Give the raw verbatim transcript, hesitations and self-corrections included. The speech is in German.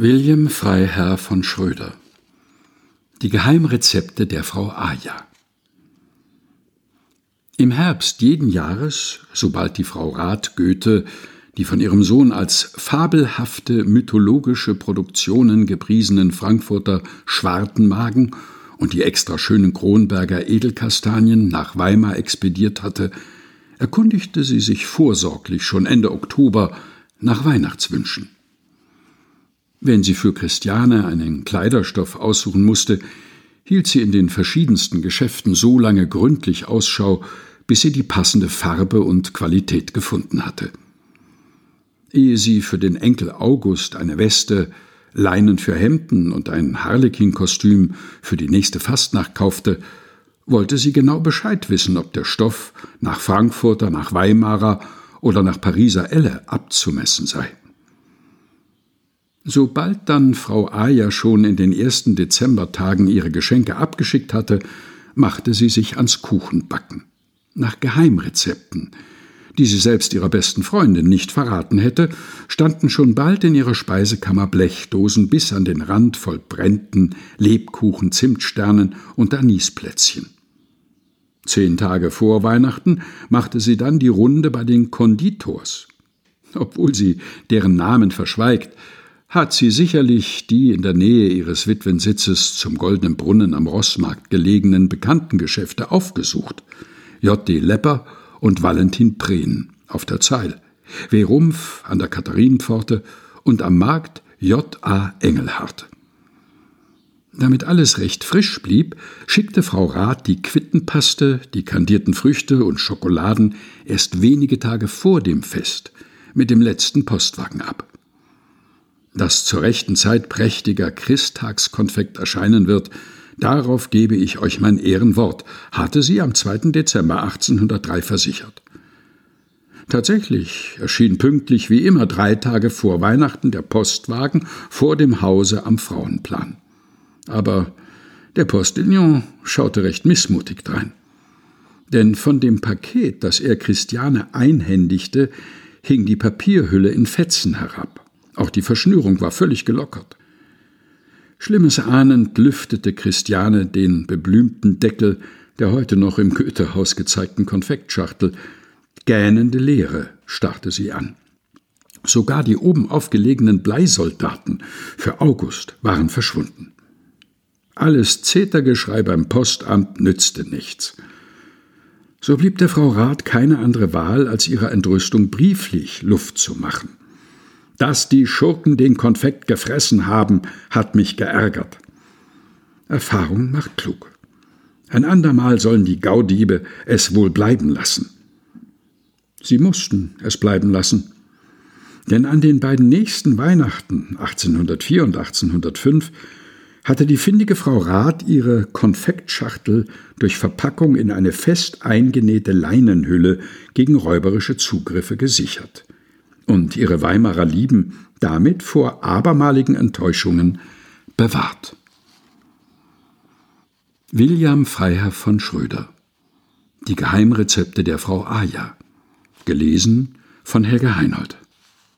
William Freiherr von Schröder. Die Geheimrezepte der Frau Aja. Im Herbst jeden Jahres, sobald die Frau Rath Goethe, die von ihrem Sohn als fabelhafte mythologische Produktionen gepriesenen Frankfurter Schwartenmagen und die extra schönen Kronberger Edelkastanien nach Weimar expediert hatte, erkundigte sie sich vorsorglich schon Ende Oktober nach Weihnachtswünschen. Wenn sie für Christiane einen Kleiderstoff aussuchen musste, hielt sie in den verschiedensten Geschäften so lange gründlich Ausschau, bis sie die passende Farbe und Qualität gefunden hatte. Ehe sie für den Enkel August eine Weste, Leinen für Hemden und ein Harlekin-Kostüm für die nächste Fastnacht kaufte, wollte sie genau Bescheid wissen, ob der Stoff nach Frankfurter, nach Weimarer oder nach Pariser Elle abzumessen sei. Sobald dann Frau Aja schon in den ersten Dezembertagen ihre Geschenke abgeschickt hatte, machte sie sich ans Kuchenbacken, nach Geheimrezepten, die sie selbst ihrer besten Freundin nicht verraten hätte, standen schon bald in ihrer Speisekammer Blechdosen bis an den Rand voll Brenten, Lebkuchen, Zimtsternen und Anisplätzchen. Zehn Tage vor Weihnachten machte sie dann die Runde bei den Konditors. Obwohl sie deren Namen verschweigt, hat sie sicherlich die in der Nähe ihres Witwensitzes zum Goldenen Brunnen am Rossmarkt gelegenen Bekanntengeschäfte aufgesucht. J D Lepper und Valentin Prehn auf der Zeil, W. Rumpf an der Katharinenpforte und am Markt J A Engelhardt. Damit alles recht frisch blieb, schickte Frau Rath die Quittenpaste, die kandierten Früchte und Schokoladen erst wenige Tage vor dem Fest mit dem letzten Postwagen ab. Dass zur rechten Zeit prächtiger Christtagskonfekt erscheinen wird, darauf gebe ich euch mein Ehrenwort, hatte sie am zweiten Dezember achtzehnhundertdrei versichert. Tatsächlich erschien pünktlich wie immer drei Tage vor Weihnachten der Postwagen vor dem Hause am Frauenplan. Aber der Postillon schaute recht missmutig drein. Denn von dem Paket, das er Christiane einhändigte, hing die Papierhülle in Fetzen herab. Auch die Verschnürung war völlig gelockert. Schlimmes ahnend lüftete Christiane den beblümten Deckel der heute noch im Goethe-Haus gezeigten Konfektschachtel. Gähnende Leere starrte sie an. Sogar die oben aufgelegenen Bleisoldaten für August waren verschwunden. Alles Zetergeschrei beim Postamt nützte nichts. So blieb der Frau Rath keine andere Wahl, als ihrer Entrüstung brieflich Luft zu machen. Dass die Schurken den Konfekt gefressen haben, hat mich geärgert. Erfahrung macht klug. Ein andermal sollen die Gaudiebe es wohl bleiben lassen. Sie mussten es bleiben lassen. Denn an den beiden nächsten Weihnachten, achtzehnhundertvier und achtzehnhundertfünf, hatte die findige Frau Rath ihre Konfektschachtel durch Verpackung in eine fest eingenähte Leinenhülle gegen räuberische Zugriffe gesichert und ihre Weimarer Lieben damit vor abermaligen Enttäuschungen bewahrt. William Freiherr von Schröder. Die Geheimrezepte der Frau Aja. Gelesen von Helge Heinold.